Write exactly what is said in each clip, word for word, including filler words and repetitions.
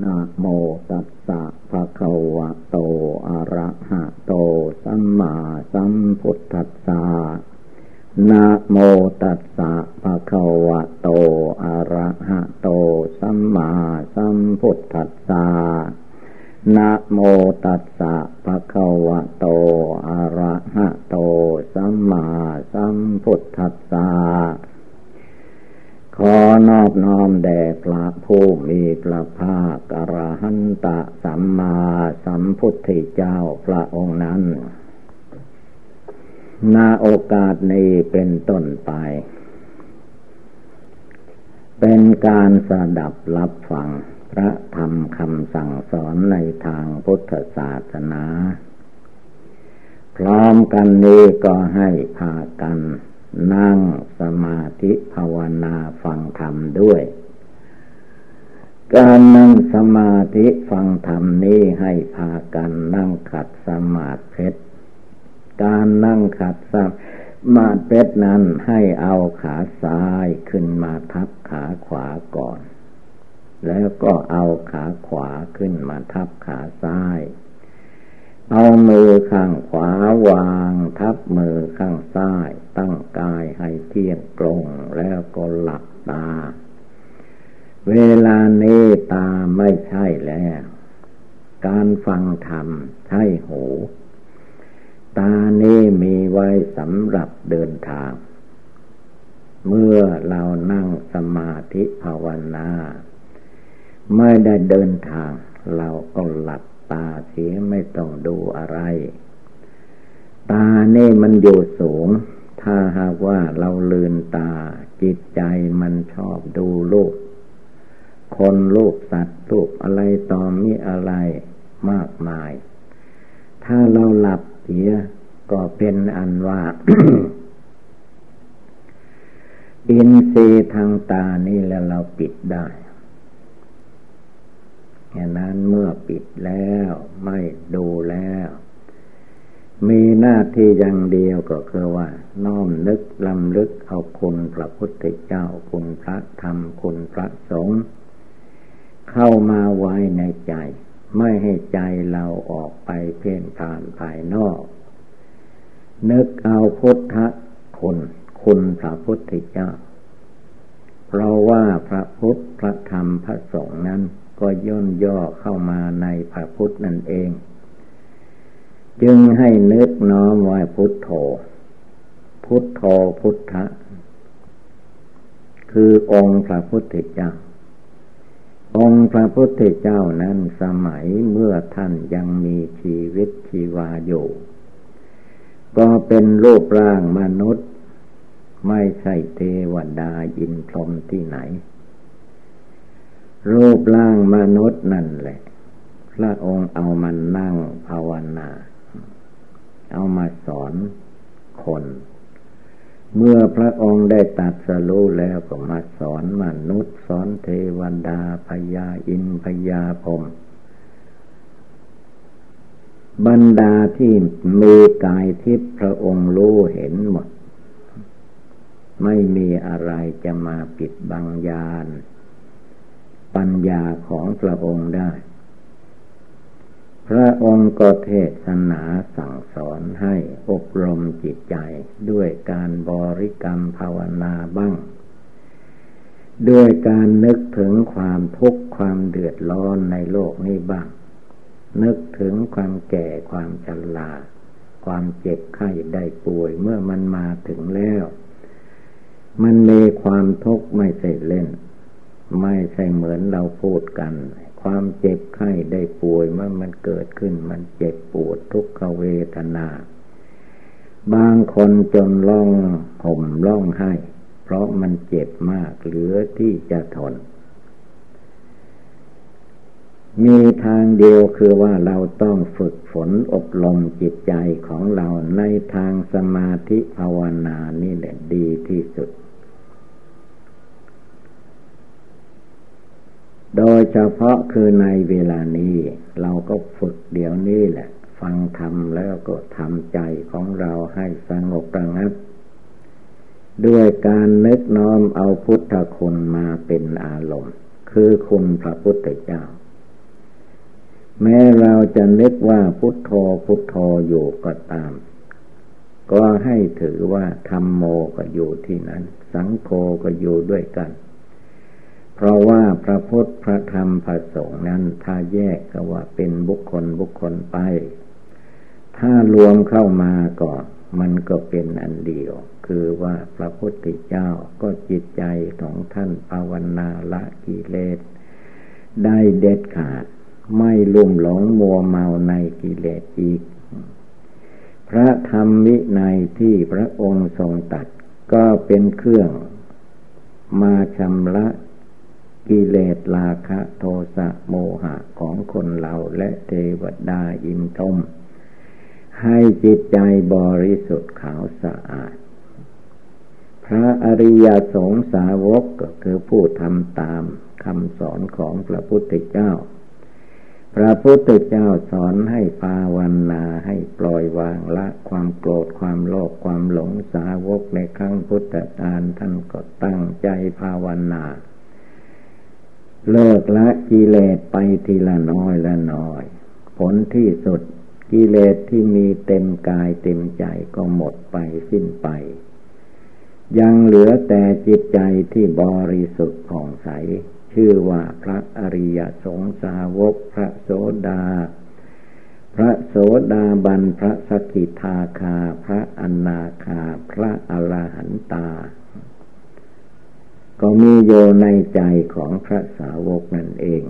นะโมตัสสะภะคะวะโตอะระหะโตสัมมาสัมพุทธัสสะนะโมตัสสะภะคะวะโตอะระหะโตสัมมาสัมพุทธัสสะนะโมตัสสะภะคะวะโตอะระหะโตสัมมาสัมพุทธัสสะขอนอบน้อมแด่พระผู้มีพระภาคอรหันตสัมมาสัมพุทธเจ้าพระองค์นั้นณโอกาสนี้เป็นต้นไปเป็นการสดับรับฟังพระธรรมคำสั่งสอนในทางพุทธศาสนาพร้อมกันนี้ก็ให้พากันนั่งสมาธิภาวนาฟังธรรมด้วยการนั่งสมาธิฟังธรรมนี้ให้พากันนั่งขัดสมาธิการนั่งขัดสมาธินั้นให้เอาขาซ้ายขึ้นมาทับขาขวาก่อนแล้วก็เอาขาขวาขึ้นมาทับขาซ้ายเอามือข้างขวาวางทับมือข้างซ้ายตั้งกายให้เที่ยงตรงแล้วก็หลับตาเวลานี้ตาไม่ใช่แล้วการฟังธรรมใช่หูตานี้มีไว้สำหรับเดินทางเมื่อเรานั่งสมาธิภาวนาไม่ได้เดินทางเราก็หลับตาเสียไม่ต้องดูอะไรตานี่มันอยู่สูงถ้าหากว่าเราลืมตาจิตใจมันชอบดูรูปคนรูปสัตว์รูปอะไรต่อมีอะไรมากมายถ้าเราหลับเสียก็เป็นอันว่า อินทรีย์ทางตานี่แล้วเราปิดได้ฉะนั้นเมื่อปิดแล้วไม่ดูแล้วมีหน้าที่อย่างเดียวก็คือว่าน้อมนึกรำลึกเอาคุณพระพุทธเจ้าคุณพระธรรมคุณพระสงฆ์เข้ามาไว้ในใจไม่ให้ใจเราออกไปเพ่นพ่านภายนอกนึกเอาพุทธคุณคุณพระพุทธเจ้าเพราะว่าพระพุทธพระธรรมพระสงฆ์นั้นก็ย่นย่อเข้ามาในพระพุทธนั่นเองจึงให้นึกน้อมไว้พุทโธพุทโธพุทธะคือองค์พระพุทธเจ้าองค์พระพุทธเจ้านั้นสมัยเมื่อท่านยังมีชีวิตชีวาอยู่ก็เป็นรูปร่างมนุษย์ไม่ใช่เทวดายินพรหมที่ไหนรูปร่างมนุษย์นั่นแหละพระองค์เอามันนั่งภาวนาเอามาสอนคนเมื่อพระองค์ได้ตรัสรู้แล้วก็มาสอนมนุษย์สอนเทวดาพญาอินทร์พญาพรหมบรรดาที่มีกายทิพย์พระองค์รู้เห็นหมดไม่มีอะไรจะมาปิดบังญาณปัญญาของพระองค์ได้พระองค์ก็เทศนาสั่งสอนให้อบรมจิตใจด้วยการบริกรรมภาวนาบ้างด้วยการนึกถึงความทุกข์ความเดือดร้อนในโลกนี้บ้างนึกถึงความแก่ความชราความเจ็บไข้ได้ป่วยเมื่อมันมาถึงแล้วมันมีความทุกข์ไม่ใช่เล่นไม่ใช่เหมือนเราพูดกันความเจ็บไข้ได้ป่วยเมื่อมันเกิดขึ้นมันเจ็บปวดทุกขเวทนาบางคนจนร้องห่มร้องไห้เพราะมันเจ็บมากเหลือที่จะทนมีทางเดียวคือว่าเราต้องฝึกฝนอบรมจิตใจของเราในทางสมาธิภาวนานี่แหละดีที่สุดโดยเฉพาะคือในเวลานี้เราก็ฝึกเดี๋ยวนี้แหละฟังธรรมแล้วก็ทำใจของเราให้สงบระงับด้วยการนึกน้อมเอาพุทธคุณมาเป็นอารมณ์คือคุณพระพุทธเจ้า แม้เราจะนึกว่าพุทโธพุทโธอยู่ก็ตามก็ให้ถือว่าธัมโมก็อยู่ที่นั้นสังโฆก็อยู่ด้วยกันเพราะว่าพระพุทธพระธรรมพระสงฆ์นั้นถ้าแยกก็ว่าเป็นบุคคลบุคคลไปถ้ารวมเข้ามาก็มันก็เป็นอันเดียวคือว่าพระพุทธเจ้าก็จิตใจของท่านภาวนาละกิเลสได้เด็ดขาดไม่ลุ่มหลงมัวเมาในกิเลสอีกพระธรรมวินัยที่พระองค์ทรงตรัสก็เป็นเครื่องมาชำระกิเลสราคะโทสะโมหะของคนเราและเทวดาอินทร์ให้จิตใจบริสุทธิ์ขาวสะอาดพระอริยสงสาวกก็คือผู้ทำตามคำสอนของพระพุทธเจ้าพระพุทธเจ้าสอนให้ภาวนาให้ปล่อยวางละความโกรธความโลภความหลงสาวกในครั้งพุทธกาลท่านก็ตั้งใจภาวนาเลิกละกิเลสไปทีละน้อยละน้อยผลที่สุดกิเลสที่มีเต็มกายเต็มใจก็หมดไปสิ้นไปยังเหลือแต่จิตใจที่บริสุทธิ์ผ่องใสชื่อว่าพระอริยสงฆ์สาวกพระโสดาพระโสดาบันพระสกิทาคาพระอนาคาพระอรหันตาก็มีโยในใจของพระสาวกนั่นเอง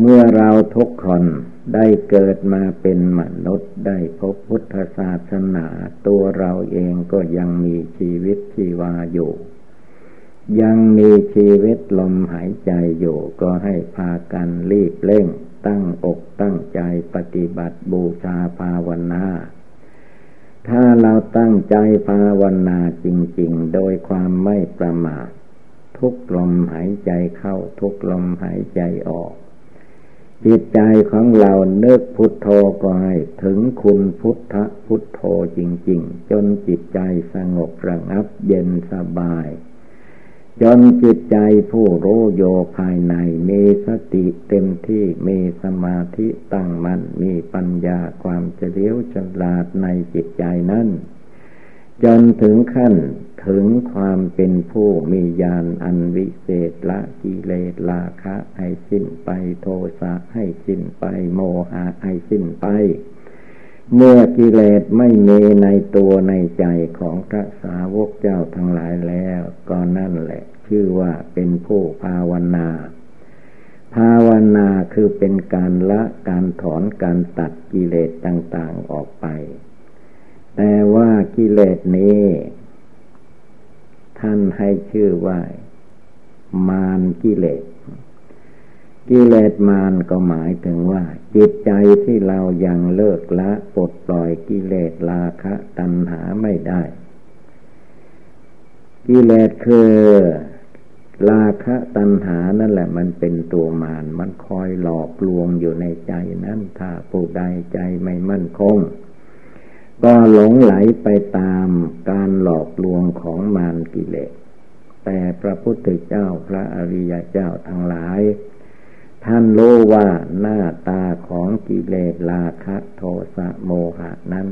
เมื่อเราทุกคนได้เกิดมาเป็นมนุษย์ได้พบพุทธศาสนาตัวเราเองก็ยังมีชีวิตชีวาอยู่ยังมีชีวิตลมหายใจอยู่ก็ให้พากันรีบเร่งตั้งอกตั้งใจปฏิบัติบูชาภาวนาถ้าเราตั้งใจภาวนาจริงๆโดยความไม่ประมาททุกลมหายใจเข้าทุกลมหายใจออกจิตใจของเรานึกพุทโธก็ให้ถึงคุณพุทธะพุทโธจริงๆจนจิตใจสงบระงับเย็นสบายจนจิตใจผู้รู้โยภายในมีสติเต็มที่มีสมาธิตั้งมั่นมีปัญญาความเฉลียวฉลาดในจิตใจนั้นจนถึงขั้นถึงความเป็นผู้มีญาณอันวิเศษละกิเลสราคะให้สิ้นไปโทสะให้สิ้นไปโมหะให้สิ้นไปเมื่อกิเลสไม่มีในตัวในใจของพระสาวกเจ้าทั้งหลายแล้วก็นั่นแหละชื่อว่าเป็นผู้ภาวนาภาวนาคือเป็นการละการถอนการตัดกิเลสต่างๆออกไปแต่ว่ากิเลสนี้ท่านให้ชื่อว่ามารกิเลสกิเลสมารก็หมายถึงว่าจิตใจที่เรายังเลิกละปลดปล่อยกิเลสราคะตัณหาไม่ได้กิเลสคือราคะตัณหานั่นแหละมันเป็นตัวมารมันคอยหลอกลวงอยู่ในใจนั้นถ้าผู้ใดใจไม่มั่นคงก็หลงไหลไปตามการหลอกลวงของมารกิเลสแต่พระพุทธเจ้าพระอริยเจ้าทั้งหลายท่านรู้ว่าหน้าตาของกิเลสราคะโทสะโมหะนั้น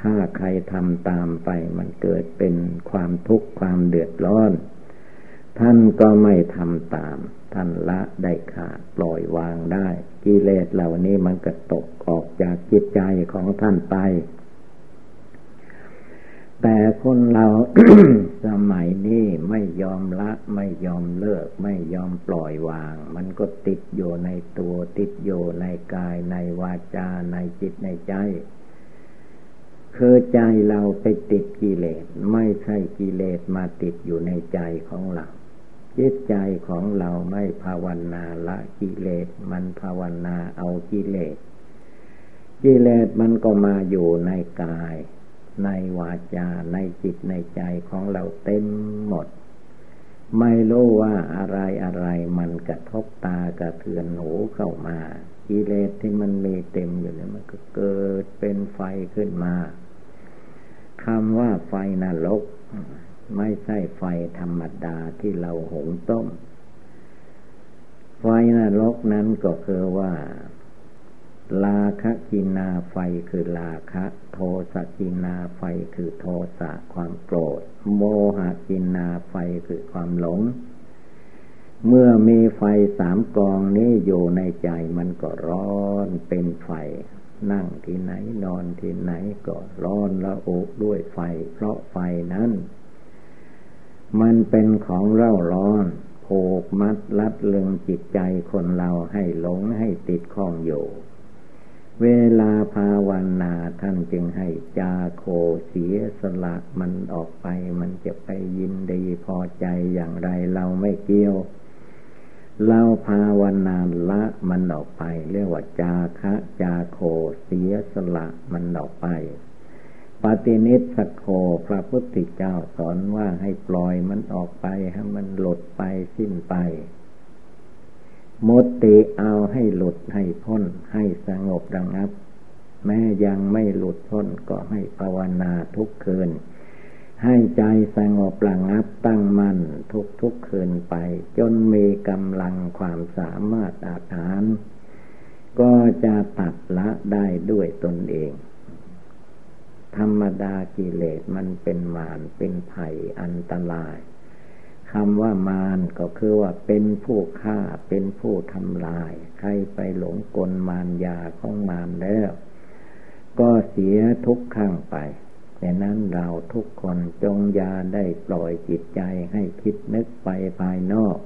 ถ้าใครทำตามไปมันเกิดเป็นความทุกข์ความเดือดร้อนท่านก็ไม่ทำตามท่านละได้ขาดปล่อยวางได้กิเลสเหล่านี้มันก็ตกออกจากจิตใจของท่านไปแต่คนเรา สมัยนี้ไม่ยอมละไม่ยอมเลิกไม่ยอมปล่อยวางมันก็ติดอยู่ในตัวติดอยู่ในกายในวาจาในจิตในใจคือใจเราไปติดกิเลสไม่ใช่กิเลสมาติดอยู่ในใจของเราจิตใจของเราไม่ภาวนาละกิเลสมันภาวนาเอากิเลสกิเลสมันก็มาอยู่ในกายในวาจาในจิตในใจของเราเต็มหมดไม่รู้ว่าอะไรอะไรมันกระทบตากระเทือนหูเข้ามากิเลสที่มันมีเต็มอยู่เนี่ยมันก็เกิดเป็นไฟขึ้นมาคำว่าไฟนรกไม่ใช่ไฟธรรมดาที่เราหุงต้มไฟ ไฟนรกนั้นก็คือว่าราคะกินาไฟคือราคะโทสะกินาไฟคือโทสะความโกรธโมหะกินาไฟคือความหลงเมื่อมีไฟสามกองนี้อยู่ในใจมันก็ร้อนเป็นไฟนั่งที่ไหนนอนที่ไหนก็ร้อนละอุด้วยไฟเพราะไฟนั้นมันเป็นของเร่าร้อนโผกมัดลัดลึงจิตใจคนเราให้หลงให้ติดข้องอยู่เวลาภาวนาท่านจึงให้จาโคเสียสละมันออกไปมันจะไปยินดีพอใจอย่างไรเราไม่เกี่ยวเราภาวนาละมันออกไปเรียกว่าจาคะจาโคเสียสละมันออกไปปฏินิสสโคพระพุทธเจ้าสอนว่าให้ปล่อยมันออกไปให้มันหลุดไปสิ้นไปมุตติเอาให้หลุดให้พ้นให้สงบระงับแม้ยังไม่หลุดพ้นก็ให้ภาวนาทุกคืนให้ใจสงบระงับตั้งมั่นทุกทุกคืนไปจนมีกำลังความสามารถอาถรรพ์ก็จะตัดละได้ด้วยตนเองธรรมดากิเลสมันเป็นมารเป็นภัยอันตรายคำว่ามารก็คือว่าเป็นผู้ฆ่าเป็นผู้ทำลายใครไปหลงกลมารยาของมารแล้วก็เสียทุกข้างไปดังนั้นเราทุกคนจงยาได้ปล่อยจิตใจให้คิดนึกไปภายนอก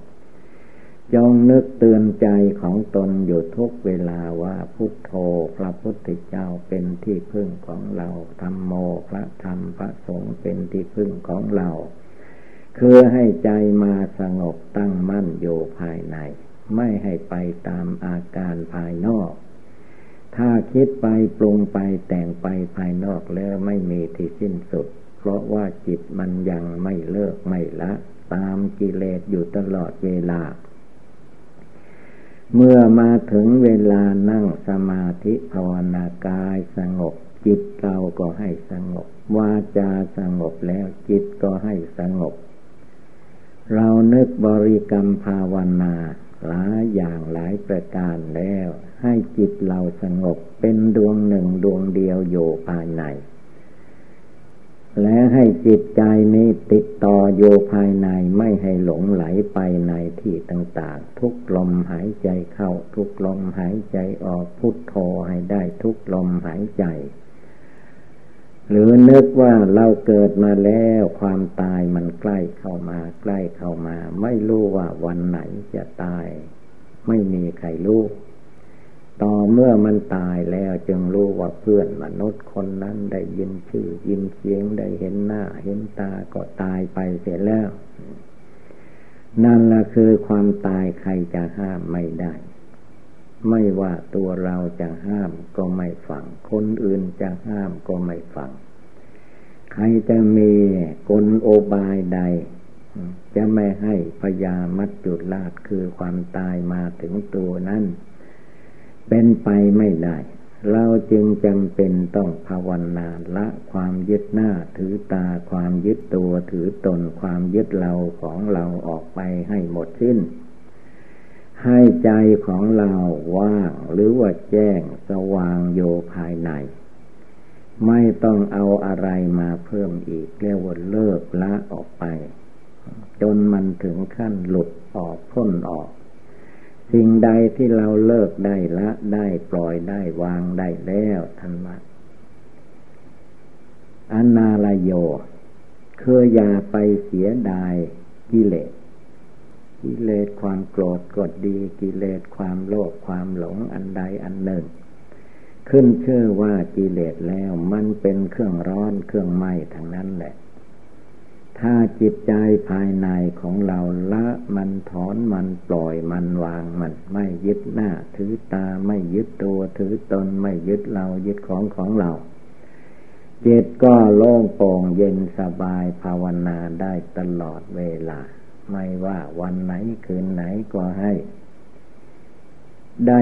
จงนึกเตือนใจของตนอยู่ทุกเวลาว่าพุทโธพระพุทธเจ้าเป็นที่พึ่งของเราธัมโมพระธรรมพระสงฆ์เป็นที่พึ่งของเราคือให้ใจมาสงบตั้งมั่นอยู่ภายในไม่ให้ไปตามอาการภายนอกถ้าคิดไปปรุงไปแต่งไปภายนอกแล้วไม่มีที่สิ้นสุดเพราะว่าจิตมันยังไม่เลิกไม่ละตามกิเลสอยู่ตลอดเวลาเมื่อมาถึงเวลานั่งสมาธิภาวนากายสงบจิตเราก็ให้สงบวาจาสงบแล้วจิตก็ให้สงบเรานึกบริกรรมภาวนาหลายอย่างหลายประการแล้วให้จิตเราสงบเป็นดวงหนึ่งดวงเดียวอยู่ภายในและให้จิตใจนี้ติดต่ออยู่ภายในไม่ให้หลงไหลไปในที่ต่างๆทุกลมหายใจเข้าทุกลมหายใจออกพุทโธให้ได้ทุกลมหายใจหรือนึกว่าเราเกิดมาแล้วความตายมันใกล้เข้ามาใกล้เข้ามาไม่รู้ว่าวันไหนจะตายไม่มีใครรู้ต่อเมื่อมันตายแล้วจึงรู้ว่าเพื่อนมนุษย์คนนั้นได้ยินชื่อยินเสียงได้เห็นหน้าเห็นตาก็ตายไปเสียแล้วนั่นละคือความตายใครจะห้ามไม่ได้ไม่ว่าตัวเราจะห้ามก็ไม่ฟังคนอื่นจะห้ามก็ไม่ฟังใครจะมีกลโอบายใดจะไม่ให้พยามัจจุราชคือความตายมาถึงตัวนั้นเป็นไปไม่ได้เราจึงจำเป็นต้องภาวนาละความยึดหน้าถือตาความยึดตัวถือตนความยึดเราของเราออกไปให้หมดสิ้นให้ใจของเราว่างหรือว่าแจ้งสว่างโยภายในไม่ต้องเอาอะไรมาเพิ่มอีกเรียกว่าเลิกละออกไปจนมันถึงขั้นหลุดออกพ้นออกสิ่งใดที่เราเลิกได้ละได้ปล่อยได้วางได้แล้วธรรมะอนาลโยคืออย่าไปเสียดายกิเลสกิเลสความโกรธก็ดีกิเลสความโลภความหลงอันใดอันหนึ่งขึ้นชื่อว่ากิเลสแล้วมันเป็นเครื่องร้อนเครื่องไหม้ทั้งนั้นแหละถ้าจิตใจภายในของเราละมันถอนมันปล่อยมันวางมันไม่ยึดหน้าถือตาไม่ยึดตัวถือตนไม่ยึดเรายึดของของเราจิตก็โล่งโปร่งเย็นสบายภาวนาได้ตลอดเวลาไม่ว่าวันไหนคืนไหนก็ให้ได้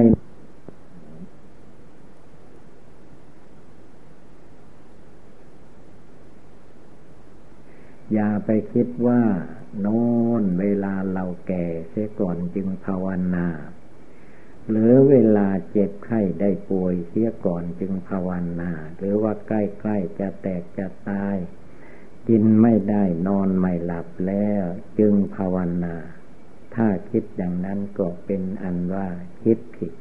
อย่าไปคิดว่า โน้นเวลาเราแก่เสียก่อนจึงภาวนาหรือเวลาเจ็บไข้ได้ป่วยเสียก่อนจึงภาวนาหรือว่าใกล้ๆจะแตกจะตายกินไม่ได้นอนไม่หลับแล้วจึงภาวนาถ้าคิดอย่างนั้นก็เป็นอันว่าคิดผิด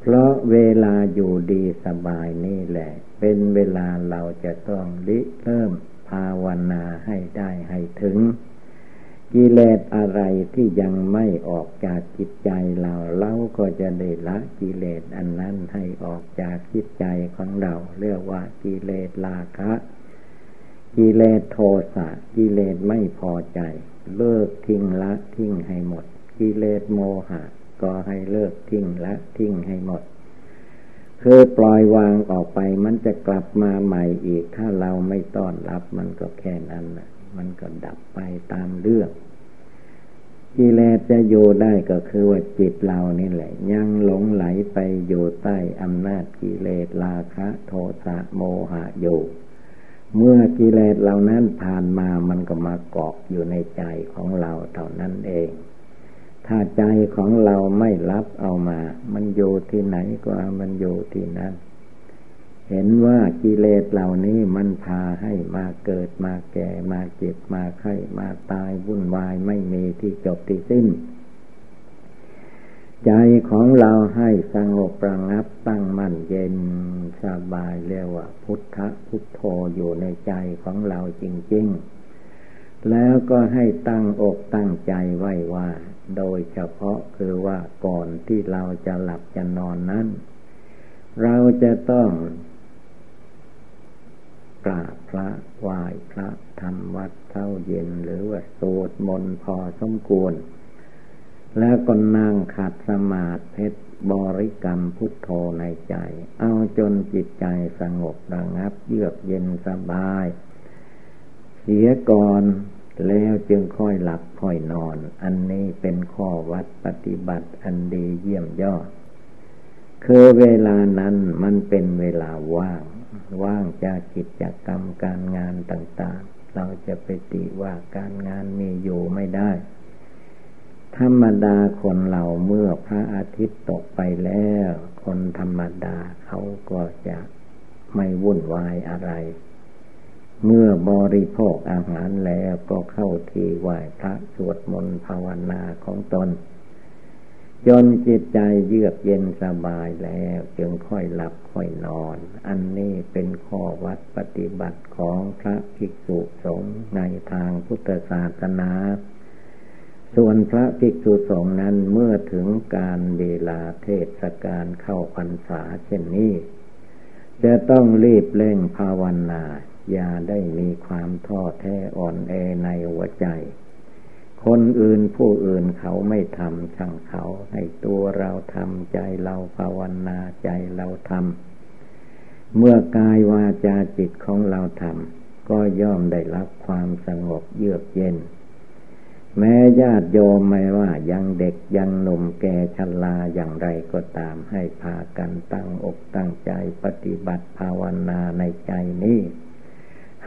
เพราะเวลาอยู่ดีสบายนี่แหละเป็นเวลาเราจะต้องริเริ่มภาวนาให้ได้ให้ถึงกิเลสอะไรที่ยังไม่ออกจากจิตใจเราเราก็จะได้ละกิเลสอันนั้นให้ออกจากจิตใจของเราเรียกว่ากิเลสราคะกิเลสโทสะกิเลสไม่พอใจเลิกทิ้งละทิ้งให้หมดกิเลสโมหะก็ให้เลิกทิ้งละทิ้งให้หมดคือปล่อยวางออกไปมันจะกลับมาใหม่อีกถ้าเราไม่ต้อนรับมันก็แค่นั้นน่ะมันก็ดับไปตามเรื่องกิเลสจะอยู่ได้ก็คือว่าจิตเรานี่แหละยังหลงไหลไปอยู่ใต้อำนาจกิเลสราคะโทสะโมหะอยู่เมื่อกิเลสเหล่านั้นผ่านมามันก็มาเกาะอยู่ในใจของเราเท่านั้นเองถ้าใจของเราไม่รับเอามามันอยู่ที่ไหนก็มันอยู่ที่นั้นเห็นว่ากิเลสเหล่านี้มันพาให้มาเกิดมาแก่มาเจ็บมาไข้มาตายวุ่นวายไม่มีที่จบที่สิ้นใจของเราให้สงบระงับตั้งมั่นเย็นสบายเรียกว่าพุทธะพุทโธอยู่ในใจของเราจริงๆแล้วก็ให้ตั้งอกตั้งใจไว้ว่าโดยเฉพาะคือว่าก่อนที่เราจะหลับจะนอนนั้นเราจะต้องกราบพระไหว้พระทำวัดเช้าเย็นหรือว่าสวดมนต์พอสมควรแล้วก็นั่งขัดสมาธิบริกรรมพุทโธในใจเอาจนจิตใจสงบระงับเยือกเย็นสบายเสียก่อนแล้วจึงค่อยหลับค่อยนอนอันนี้เป็นข้อวัดปฏิบัติอันดีเยี่ยมยอดคือเวลานั้นมันเป็นเวลาว่างว่างจากกิจกรรมการงานต่างๆเราจะไปติว่าการงานมีอยู่ไม่ได้ธรรมดาคนเราเมื่อพระอาทิตย์ตกไปแล้วคนธรรมดาเขาก็จะไม่วุ่นวายอะไรเมื่อบริโภคอาหารแล้วก็เข้าที่ไหว้พระสวดมนต์ภาวนาของตนจนจิตใจเยือกเย็นสบายแล้วจึงค่อยหลับค่อยนอนอันนี้เป็นข้อวัดปฏิบัติของพระภิกษุสงฆ์ในทางพุทธศาสนาส่วนพระภิกษุสงฆ์นั้นเมื่อถึงการเวลาเทศกาลเข้าพรรษาเช่นนี้จะต้องรีบเร่งภาวนาอย่าได้มีความท้อแท้อ่อนแอในหัวใจคนอื่นผู้อื่นเขาไม่ทำช่างเขาให้ตัวเราทำใจเราภาวนาใจเราทำเมื่อกายวาจาจิตของเราทำก็ย่อมได้รับความสงบเยือกเย็นแม้ญาติโยมไม่ว่ายังเด็กยังหนุ่มแก่ชราอย่างไรก็ตามให้พากันตั้งอกตั้งใจปฏิบัติภาวนาในใจนี้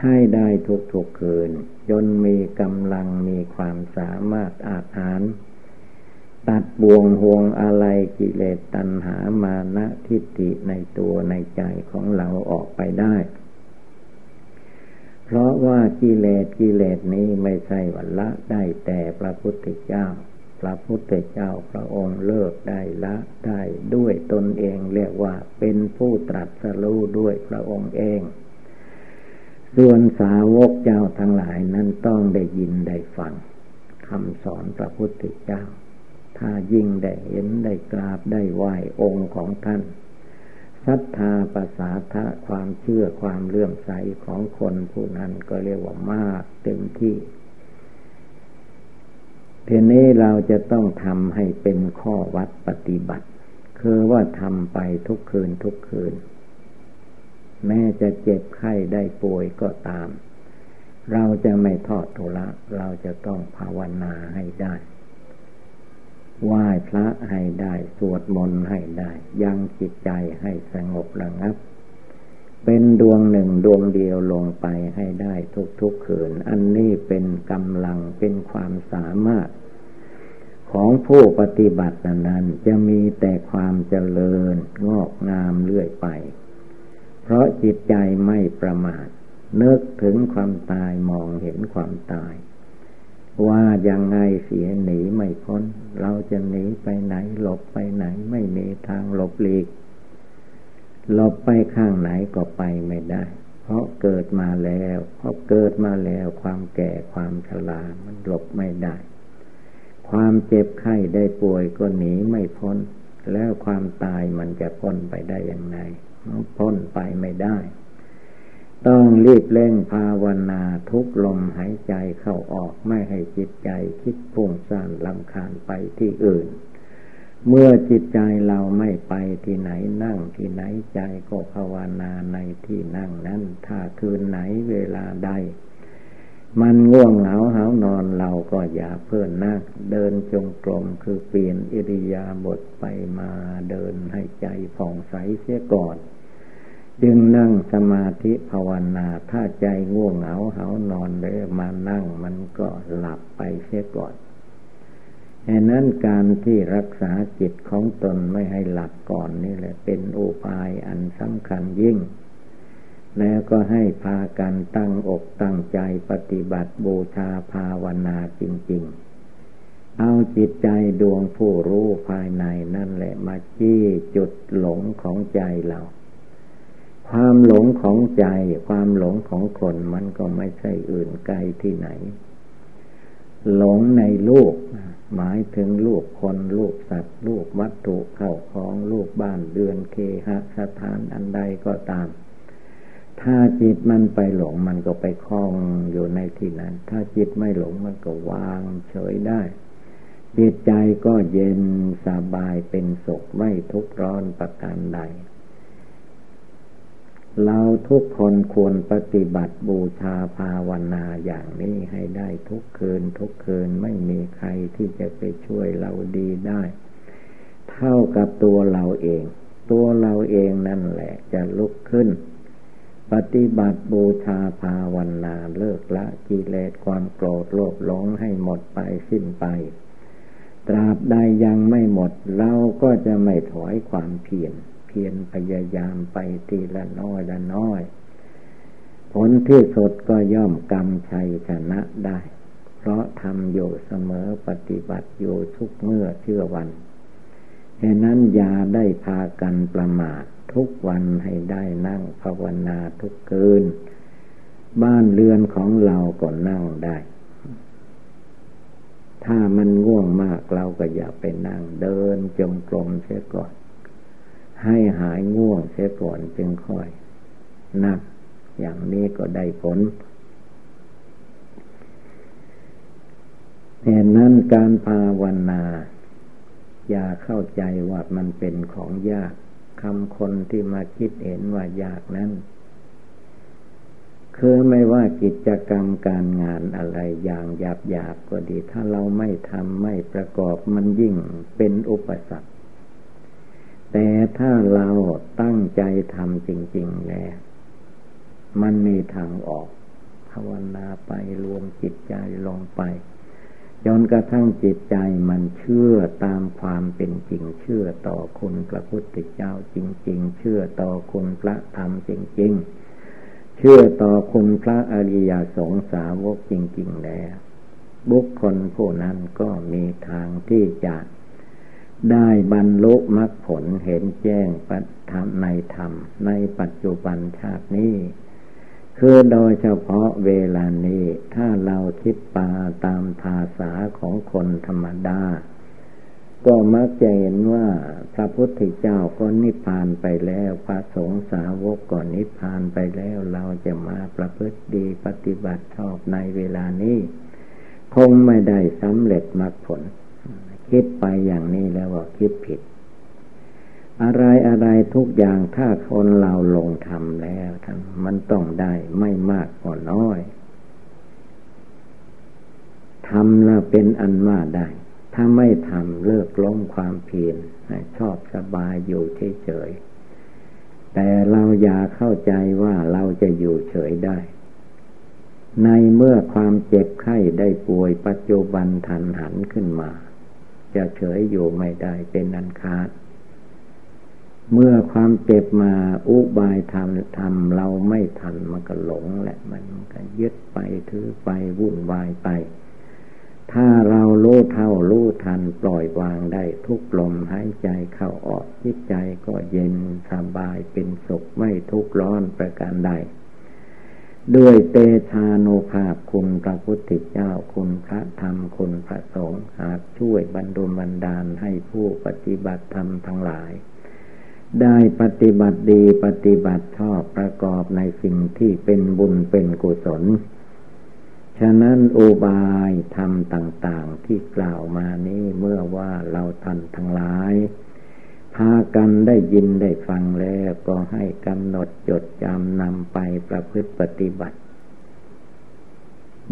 ให้ได้ทุกๆคืนจนมีกำลังมีความสามารถอาถรรพ์ตัดบ่วงห่วงอะไรกิเลสตัณหามานะทิฏฐิในตัวในใจของเราออกไปได้เพราะว่ากิเลสกิเลสนี้ไม่ใช่ว่าละได้แต่พระพุทธเจ้าพระพุทธเจ้าพระองค์เลิกได้ละได้ด้วยตนเองเรียกว่าเป็นผู้ตรัสรู้ด้วยพระองค์เองส่วนสาวกเจ้าทั้งหลายนั้นต้องได้ยินได้ฟังคำสอนพระพุทธเจ้าถ้ายิ่งได้เห็นได้กราบได้ไหว้องค์ของท่านศรัทธาประสาทะความเชื่อความเลื่อมใสของคนผู้นั้นก็เรียกว่ามากเต็มที่ทีนี้เราจะต้องทำให้เป็นข้อวัดปฏิบัติคือว่าทำไปทุกคืนทุกคืนแม้จะเจ็บไข้ได้ป่วยก็ตามเราจะไม่ทอดทุละเราจะต้องภาวนาให้ได้ไหว้พระให้ได้สวดมนต์ให้ได้ยังจิตใจให้สงบระงับ เป็นดวงหนึ่งดวงเดียวลงไปให้ได้ทุกๆคืนอันนี้เป็นกำลังเป็นความสามารถของผู้ปฏิบัตินั้นจะมีแต่ความเจริญงอกงามเรื่อยไปเพราะจิตใจไม่ประมาทนึกถึงความตายมองเห็นความตายว่ายังไงเสียหนีไม่พ้นเราจะหนีไปไหนหลบไปไหนไม่มีทางหลบหลีกหลบไปข้างไหนก็ไปไม่ได้เพราะเกิดมาแล้วเพราะเกิดมาแล้วความแก่ความชรามันหลบไม่ได้ความเจ็บไข้ได้ป่วยก็หนีไม่พ้นแล้วความตายมันจะพ้นไปได้อย่างไรมันพ้นไปไม่ได้ต้องรีบเร่งภาวนาทุกลมหายใจเข้าออกไม่ให้จิตใจคิดฟุ้งซ่านรำคาญไปที่อื่นเมื่อจิตใจเราไม่ไปที่ไหนนั่งที่ไหนใจก็ภาวนาในที่นั่งนั้นถ้าคืนไหนเวลาใดมันง่วงเหงาหาวนอนเราก็อย่าเพิ่นนั่งเดินจงกรมคือเปลี่ยนอิริยาบถไปมาเดินให้ใจผ่องใสเสียก่อนจึงนั่งสมาธิภาวนาถ้าใจง่วงเหงาหาวนอนแล้วมานั่งมันก็หลับไปเสียก่อนฉะนั้นการที่รักษาจิตของตนไม่ให้หลับก่อนนี่แหละเป็นอุบายอันสำคัญยิ่งแล้วก็ให้พากันตั้งอกตั้งใจปฏิบัติบูชาภาวนาจริงๆเอาจิตใจดวงผู้รู้ภายในนั่นแหละมาจี้จุดหลงของใจเราความหลงของใจความหลงของคนมันก็ไม่ใช่อื่นไกลที่ไหนหลงในรูปหมายถึงรูปคนรูปสัตว์รูปวัตถุเข้าของรูปบ้านเรือนเคหสถานอันใดก็ตามถ้าจิตมันไปหลงมันก็ไปคล้องอยู่ในที่นั้นถ้าจิตไม่หลงมันก็วางเฉยได้จิตใจก็เย็นสบายเป็นสุขไม่ทุกข์ร้อนประการใดเราทุกคนควรปฏิบัติบูชาภาวนาอย่างนี้ให้ได้ทุกคืนทุกคืนไม่มีใครที่จะไปช่วยเราดีได้เท่ากับตัวเราเองตัวเราเองนั่นแหละจะลุกขึ้นปฏิบัติบูชาภาวนาเลิกละกิเลสความโกรธโลภหลงให้หมดไปสิ้นไปตราบใดยังไม่หมดเราก็จะไม่ถอยความเพียรเพียรพยายามไปทีละน้อยละน้อยผลที่สุดก็ย่อมกำชัยชนะได้เพราะทำอยู่เสมอปฏิบัติอยู่ทุกเมื่อเชื่อวันฉะนั้นอย่าได้พากันประมาททุกวันให้ได้นั่งภาวนาทุกคืนบ้านเรือนของเราก็นั่งได้ถ้ามันง่วงมากเราก็อย่าไปนั่งเดินจงกรมเสียก่อนให้หายง่วงเสียก่อนจึงค่อยนั่งอย่างนี้ก็ได้ผลแต่นั้นการภาวนาอย่าเข้าใจว่ามันเป็นของยากคำคนที่มาคิดเห็นว่ายากนั้นคือไม่ว่ากิจกรรมการงานอะไรอย่างหยาบๆก็ดีถ้าเราไม่ทำไม่ประกอบมันยิ่งเป็นอุปสรรคแต่ถ้าเราตั้งใจทำจริงๆแล้วมันมีทางออกภาวนาไปรวมจิตใจลงไปจนกระทั่งจิตใจมันเชื่อตามความเป็นจริงเชื่อต่อคุณพระพุทธเจ้าจริงๆเชื่อต่อคุณพระธรรมจริงๆเชื่อต่อคุณพระอริยสงสาวกจริงๆแล้วบุคคลผู้นั้นก็มีทางที่จะได้บรรลุมรรคผลเห็นแจ้งปัจธรรมในธรรมในปัจจุบันชาตินี้คือโดยเฉพาะเวลานี้ถ้าเราคิดปาตามภาษาของคนธรรมดาก็มักจะเห็นว่าพระพุทธเจ้าก็นิพพานไปแล้วพระสงฆ์สาวกก็นิพพานไปแล้วเราจะมาประพฤติดีปฏิบัติชอบในเวลานี้คงไม่ได้สำเร็จมรรคผลคิดไปอย่างนี้แล้วว่าคิดผิดอะไรอะไรทุกอย่างถ้าคนเราลงทำแล้วมันต้องได้ไม่มากก็น้อยทำแล้วเป็นอันว่าได้ถ้าไม่ทำเลิกล้มความเพียรชอบสบายอยู่เฉย แต่เราอย่าเข้าใจว่าเราจะอยู่เฉยได้ในเมื่อความเจ็บไข้ได้ป่วยปัจจุบันทันหันขึ้นมาจะเฉยอยู่ไม่ได้เป็นอันขาดเมื่อความเจ็บมาอุบายธรรมธรรมเราไม่ทันมันก็หลงแหละมันก็ยึดไปถือไปวุ่นวายไปถ้าเรารู้เท่ารู้ทันปล่อยวางได้ทุกลมหายใจเข้าออกจิตใจก็เย็นสบายเป็นสุขไม่ทุกข์ร้อนประการใดด้วยเตชานุภาพคุณพระพุทธเจ้าคุณพระธรรมคุณพระสงฆ์หากช่วยบรรดุบันดาลให้ผู้ปฏิบัติธรรมทั้งหลายได้ปฏิบัติดีปฏิบัติชอบประกอบในสิ่งที่เป็นบุญเป็นกุศลฉะนั้นอุบายธรรมต่างๆที่กล่าวมานี้เมื่อว่าเราท่านทั้งหลายพากันได้ยินได้ฟังแล้วก็ให้กำหนดจดจำนำไปประพฤติปฏิบัติ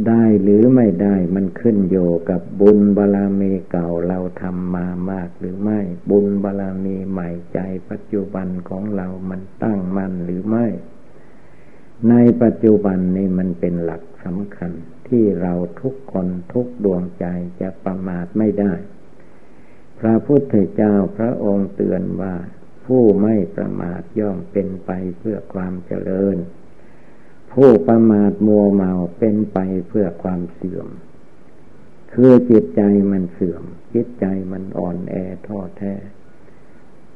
ได้หรือไม่ได้มันขึ้นอยู่กับบุญบารมีเก่าเราทำมามากหรือไม่บุญบารมีใหม่ใจปัจจุบันของเรามันตั้งมั่นหรือไม่ในปัจจุบันนี้มันเป็นหลักสำคัญที่เราทุกคนทุกดวงใจจะประมาทไม่ได้พระพุทธเจ้าพระองค์เตือนว่าผู้ไม่ประมาทย่อมเป็นไปเพื่อความเจริญผู้ประมาทมัวเมาเป็นไปเพื่อความเสื่อมคือจิตใจมันเสื่อมจิตใจมันอ่อนแอท้อแท้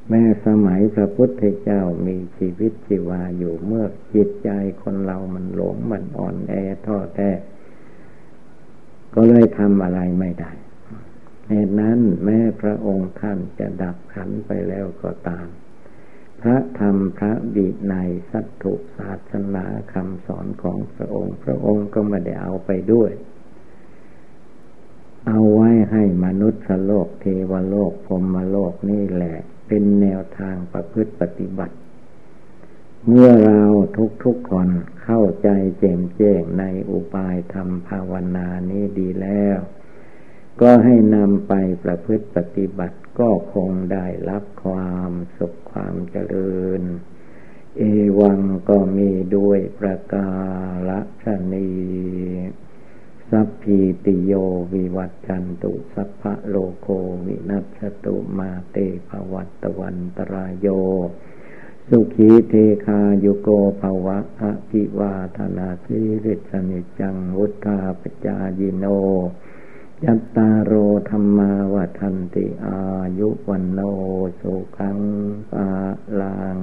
แม้สมัยพระพุทธเจ้ามีชีวิตชีวาอยู่เมื่อจิตใจคนเรามันหลงมันอ่อนแอท้อแท้ก็เลยทำอะไรไม่ได้เหตุนั้นแม้พระองค์ท่านจะดับขันไปแล้วก็ตามพระธรรมพระวินัยสัตถุศาสนาคำสอนของพระองค์พระองค์ก็ไม่ได้เอาไปด้วยเอาไว้ให้มนุษย์โลกเทวโลกพรหมโลกนี่แหละเป็นแนวทางประพฤติปฏิบัติเมื่อเราทุกๆคนเข้าใจแจ่มแจ้งในอุบายธรรมภาวนานี้ดีแล้วก็ให้นำไปประพฤติปฏิบัติก็คงได้รับความสุขความเจริญเอวังก็มีด้วยประกาศนีสัพพิติโยวิวัจจันตุสัพพะโลโกวินัสสตุมาเตภวัตวันตรายโยสุขีเทคายุโกภวะอภิวาทนาสิริสนิจังวุฒาปจายิโนยัตตาโรธรรมาวทันติอายุวันโนสุขังปะลัง